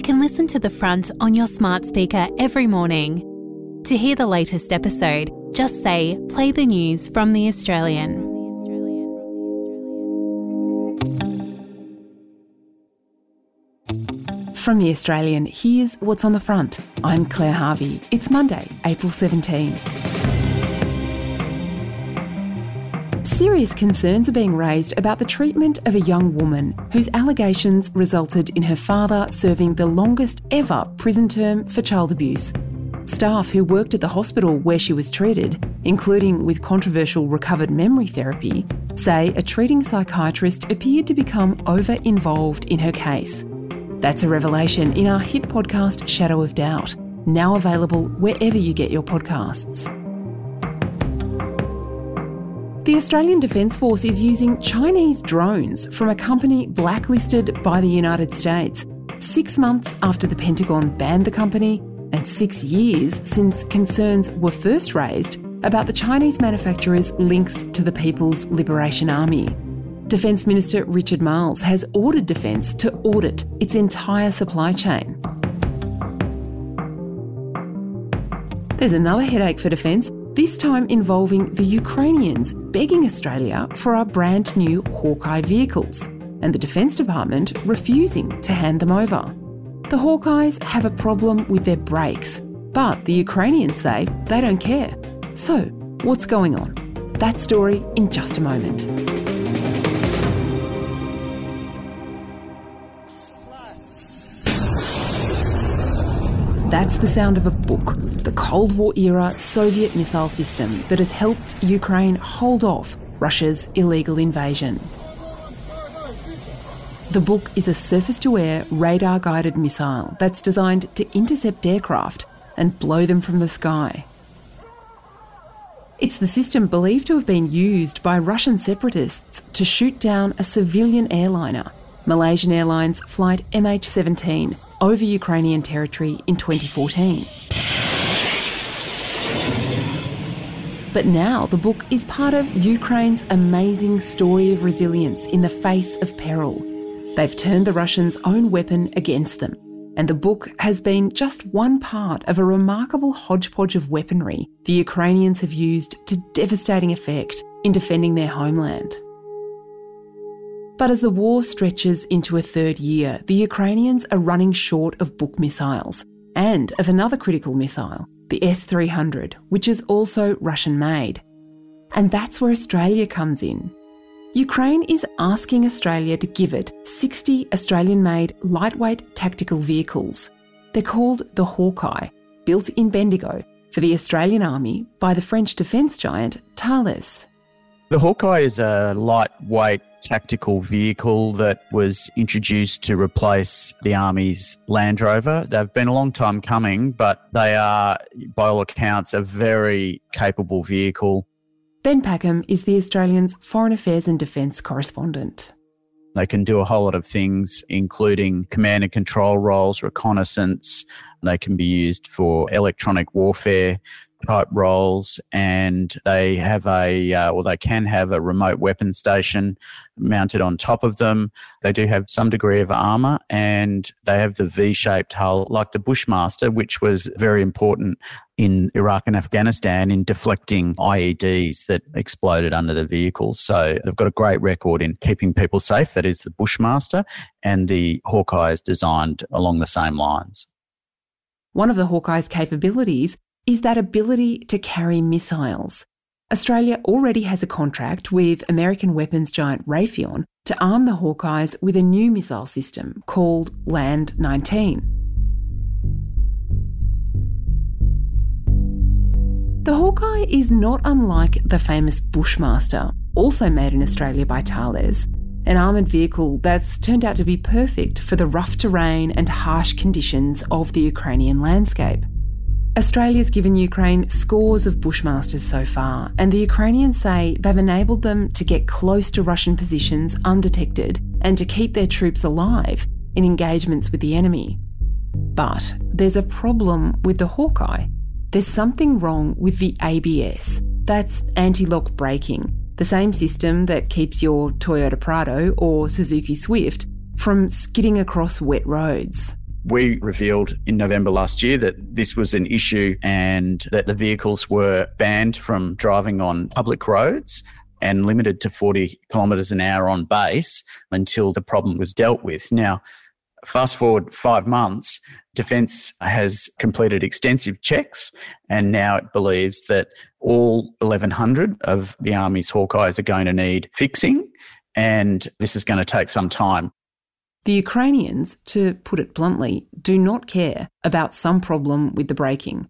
You can listen to The Front on your smart speaker every morning. To hear the latest episode, just say, play the news from The Australian. From The Australian, here's what's on the front. I'm Claire Harvey. It's Monday, April 17. Serious concerns are being raised about the treatment of a young woman whose allegations resulted in her father serving the longest ever prison term for child abuse. Staff who worked at the hospital where she was treated, including with controversial recovered memory therapy, say a treating psychiatrist appeared to become over-involved in her case. That's a revelation in our hit podcast Shadow of Doubt, now available wherever you get your podcasts. The Australian Defence Force is using Chinese drones from a company blacklisted by the United States, 6 months after the Pentagon banned the company and 6 years since concerns were first raised about the Chinese manufacturer's links to the People's Liberation Army. Defence Minister Richard Marles has ordered Defence to audit its entire supply chain. There's another headache for Defence, this time involving the Ukrainians begging Australia for our brand new Hawkei vehicles, and the Defence Department refusing to hand them over. The Hawkeis have a problem with their brakes, but the Ukrainians say they don't care. So, what's going on? That story in just a moment. That's the sound of a Buk, the Cold War-era Soviet missile system that has helped Ukraine hold off Russia's illegal invasion. The Buk is a surface-to-air, radar-guided missile that's designed to intercept aircraft and blow them from the sky. It's the system believed to have been used by Russian separatists to shoot down a civilian airliner, Malaysian Airlines Flight MH17, over Ukrainian territory in 2014. But now the Buk is part of Ukraine's amazing story of resilience in the face of peril. They've turned the Russians' own weapon against them, and the Buk has been just one part of a remarkable hodgepodge of weaponry the Ukrainians have used to devastating effect in defending their homeland. But as the war stretches into a third year, the Ukrainians are running short of Buk missiles and of another critical missile, the S-300, which is also Russian-made. And that's where Australia comes in. Ukraine is asking Australia to give it 60 Australian-made lightweight tactical vehicles. They're called the Hawkei, built in Bendigo for the Australian Army by the French defence giant Thales. The Hawkei is a lightweight tactical vehicle that was introduced to replace the Army's Land Rover. They've been a long time coming, but they are, by all accounts, a very capable vehicle. Ben Packham is the Australian's Foreign Affairs and Defence correspondent. They can do a whole lot of things, including command and control roles, reconnaissance. They can be used for electronic warfare type roles, and they have a remote weapon station mounted on top of them. They do have some degree of armour, and they have the V-shaped hull like the Bushmaster, which was very important in Iraq and Afghanistan in deflecting IEDs that exploded under the vehicle. So they've got a great record in keeping people safe. That is the Bushmaster, and the Hawkei is designed along the same lines. One of the Hawkei's capabilities is that ability to carry missiles. Australia already has a contract with American weapons giant Raytheon to arm the Hawkeis with a new missile system called Land 19. The Hawkei is not unlike the famous Bushmaster, also made in Australia by Thales, an armoured vehicle that's turned out to be perfect for the rough terrain and harsh conditions of the Ukrainian landscape. Australia's given Ukraine scores of Bushmasters so far, and the Ukrainians say they've enabled them to get close to Russian positions undetected and to keep their troops alive in engagements with the enemy. But there's a problem with the Hawkei. There's something wrong with the ABS. That's anti-lock braking, the same system that keeps your Toyota Prado or Suzuki Swift from skidding across wet roads. We revealed in November last year that this was an issue and that the vehicles were banned from driving on public roads and limited to 40 kilometres an hour on base until the problem was dealt with. Now, fast forward 5 months, Defence has completed extensive checks and now it believes that all 1,100 of the Army's Hawkeis are going to need fixing, and this is going to take some time. The Ukrainians, to put it bluntly, do not care about some problem with the braking.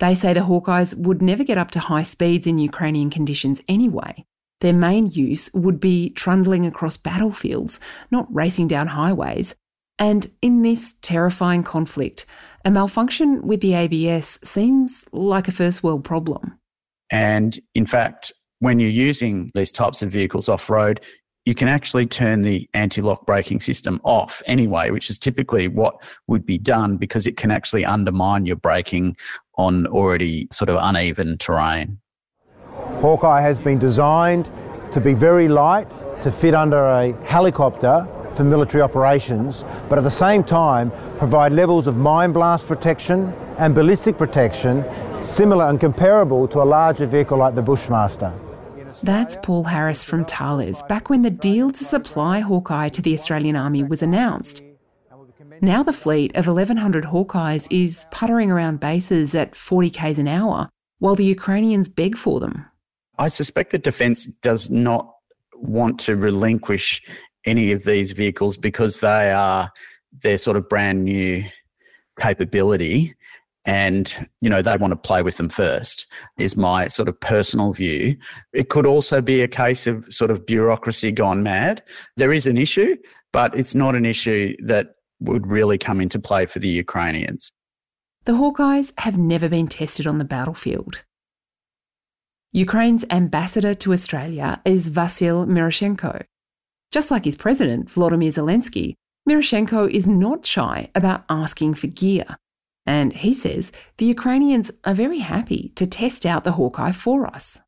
They say the Hawkeyes would never get up to high speeds in Ukrainian conditions anyway. Their main use would be trundling across battlefields, not racing down highways. And in this terrifying conflict, a malfunction with the ABS seems like a first world problem. And in fact, when you're using these types of vehicles off-road, you can actually turn the anti-lock braking system off anyway, which is typically what would be done because it can actually undermine your braking on already sort of uneven terrain. Hawkei has been designed to be very light, to fit under a helicopter for military operations, but at the same time provide levels of mine blast protection and ballistic protection similar and comparable to a larger vehicle like the Bushmaster. That's Paul Harris from Thales, back when the deal to supply Hawkei to the Australian Army was announced. Now the fleet of 1,100 Hawkeyes is puttering around bases at 40 k's an hour, while the Ukrainians beg for them. I suspect that Defence does not want to relinquish any of these vehicles because they are their sort of brand new capability. And, you know, they want to play with them first, is my sort of personal view. It could also be a case of sort of bureaucracy gone mad. There is an issue, but it's not an issue that would really come into play for the Ukrainians. The Hawkeyes have never been tested on the battlefield. Ukraine's ambassador to Australia is Vasil Miroshenko. Just like his president, Volodymyr Zelensky, Miroshenko is not shy about asking for gear. And he says the Ukrainians are very happy to test out the Hawkei for us.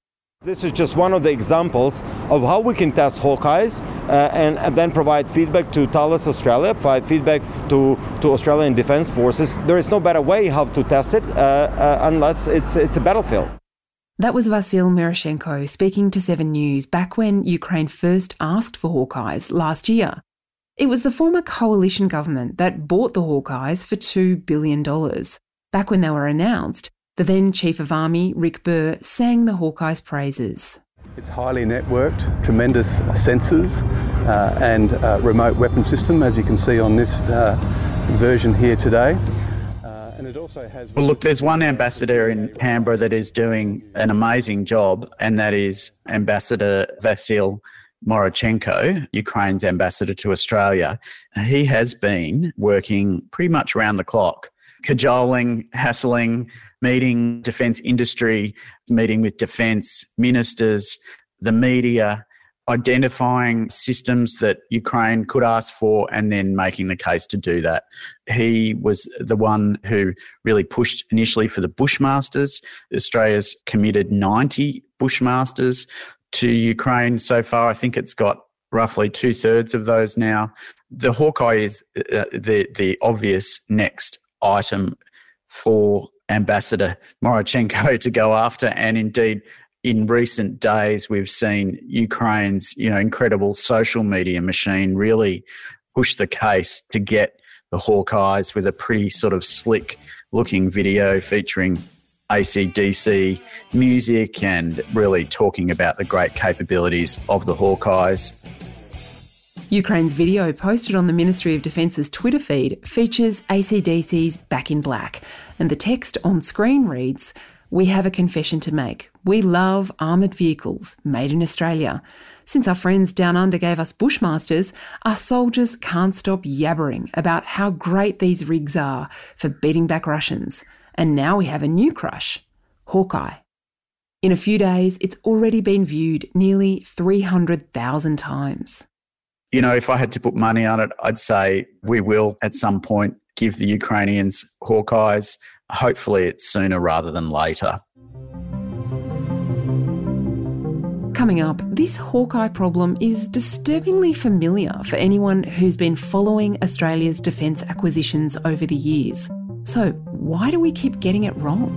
This is just one of the examples of how we can test Hawkeyes and then provide feedback to Thales Australia, provide feedback to Australian Defence Forces. There is no better way how to test it unless it's a battlefield. That was Vasil Miroshenko speaking to Seven News back when Ukraine first asked for Hawkeyes last year. It was the former coalition government that bought the Hawkeyes for $2 billion. Back when they were announced, the then Chief of Army, Rick Burr, sang the Hawkeyes' praises. It's highly networked, tremendous sensors and remote weapon system, as you can see on this version here today. And it also has... Well, look, there's one ambassador in Canberra that is doing an amazing job, and that is Ambassador Vasil Miroshenko, Ukraine's ambassador to Australia. He has been working pretty much round the clock, cajoling, hassling, meeting defence industry, meeting with defence ministers, the media, identifying systems that Ukraine could ask for and then making the case to do that. He was the one who really pushed initially for the Bushmasters. Australia's committed 90 Bushmasters to Ukraine so far. I think it's got roughly 2/3 of those now. The Hawkei is the obvious next item for Ambassador Miroshenko to go after. And indeed, in recent days, we've seen Ukraine's, incredible social media machine really push the case to get the Hawkeyes with a pretty sort of slick looking video featuring AC/DC music and really talking about the great capabilities of the Hawkeyes. Ukraine's video posted on the Ministry of Defence's Twitter feed features AC/DC's Back in Black, and the text on screen reads, "We have a confession to make. We love armoured vehicles made in Australia. Since our friends down under gave us Bushmasters, our soldiers can't stop yabbering about how great these rigs are for beating back Russians. And now we have a new crush, Hawkei." In a few days, it's already been viewed nearly 300,000 times. If I had to put money on it, I'd say we will at some point give the Ukrainians Hawkeyes. Hopefully it's sooner rather than later. Coming up, this Hawkei problem is disturbingly familiar for anyone who's been following Australia's defence acquisitions over the years. So why do we keep getting it wrong?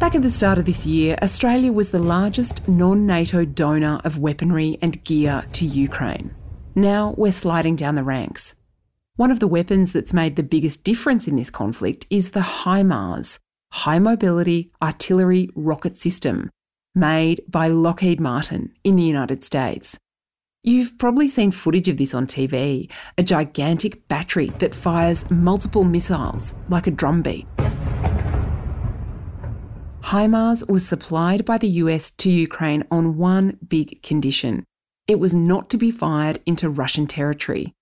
Back at the start of this year, Australia was the largest non-NATO donor of weaponry and gear to Ukraine. Now we're sliding down the ranks. One of the weapons that's made the biggest difference in this conflict is the HIMARS, High Mobility Artillery Rocket System, made by Lockheed Martin in the United States. You've probably seen footage of this on TV, a gigantic battery that fires multiple missiles like a drumbeat. HIMARS was supplied by the US to Ukraine on one big condition. It was not to be fired into Russian territory.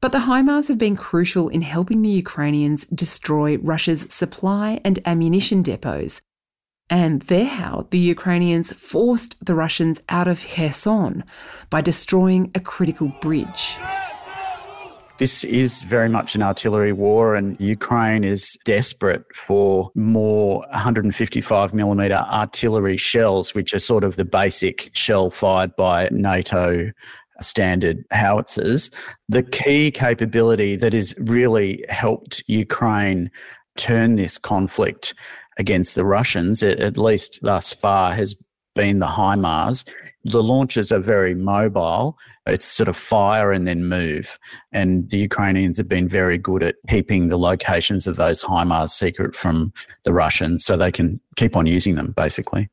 But the HIMARS have been crucial in helping the Ukrainians destroy Russia's supply and ammunition depots. And they're how the Ukrainians forced the Russians out of Kherson by destroying a critical bridge. This is very much an artillery war, and Ukraine is desperate for more 155mm artillery shells, which are sort of the basic shell fired by NATO standard howitzers. The key capability that has really helped Ukraine turn this conflict against the Russians, at least thus far, has been the HIMARS. The launchers are very mobile. It's sort of fire and then move. And the Ukrainians have been very good at keeping the locations of those HIMARS secret from the Russians so they can keep on using them, basically.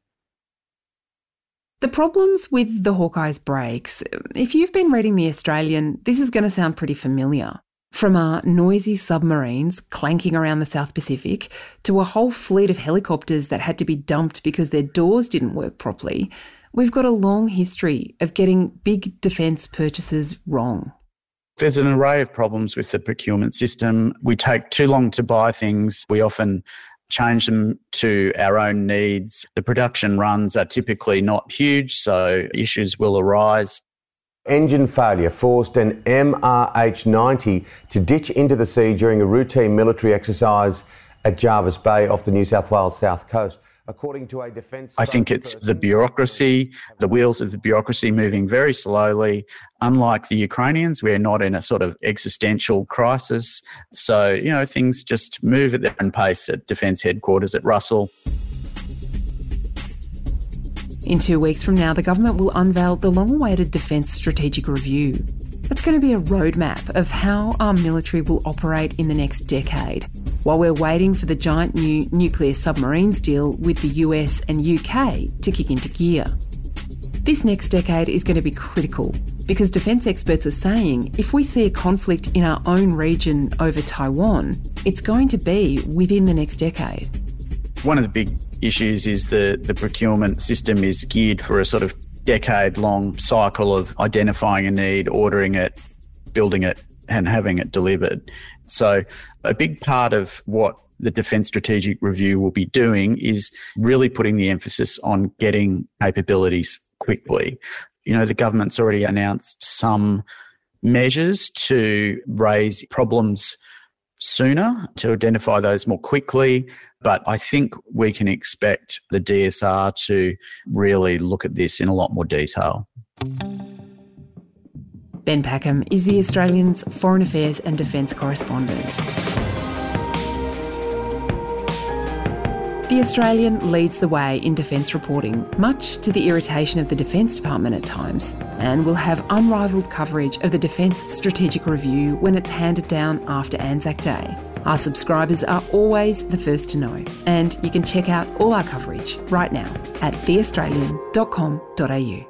The problems with the Hawkeye's breaks, if you've been reading The Australian, this is going to sound pretty familiar. From our noisy submarines clanking around the South Pacific to a whole fleet of helicopters that had to be dumped because their doors didn't work properly, we've got a long history of getting big defence purchases wrong. There's an array of problems with the procurement system. We take too long to buy things. We often change them to our own needs. The production runs are typically not huge, so issues will arise. Engine failure forced an MRH-90 to ditch into the sea during a routine military exercise at Jarvis Bay off the New South Wales south coast. According to a defence... I think it's the bureaucracy, the wheels of the bureaucracy moving very slowly. Unlike the Ukrainians, we're not in a sort of existential crisis. So, you know, things just move at their own pace at Defence Headquarters at Russell. In 2 weeks from now, the government will unveil the long-awaited Defence Strategic Review. It's going to be a roadmap of how our military will operate in the next decade, while we're waiting for the giant new nuclear submarines deal with the US and UK to kick into gear. This next decade is going to be critical, because defence experts are saying if we see a conflict in our own region over Taiwan, it's going to be within the next decade. One of the big issues is the procurement system is geared for a sort of decade-long cycle of identifying a need, ordering it, building it and having it delivered. So a big part of what the Defence Strategic Review will be doing is really putting the emphasis on getting capabilities quickly. You know, the government's already announced some measures to raise problems sooner, to identify those more quickly. But I think we can expect the DSR to really look at this in a lot more detail. Ben Packham is The Australian's Foreign Affairs and Defence Correspondent. The Australian leads the way in defence reporting, much to the irritation of the Defence Department at times, and will have unrivalled coverage of the Defence Strategic Review when it's handed down after Anzac Day. Our subscribers are always the first to know, and you can check out all our coverage right now at theaustralian.com.au.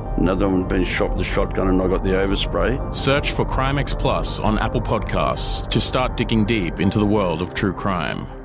Another one been shot with a shotgun and I got the overspray. Search for CrimeX Plus on Apple Podcasts to start digging deep into the world of true crime.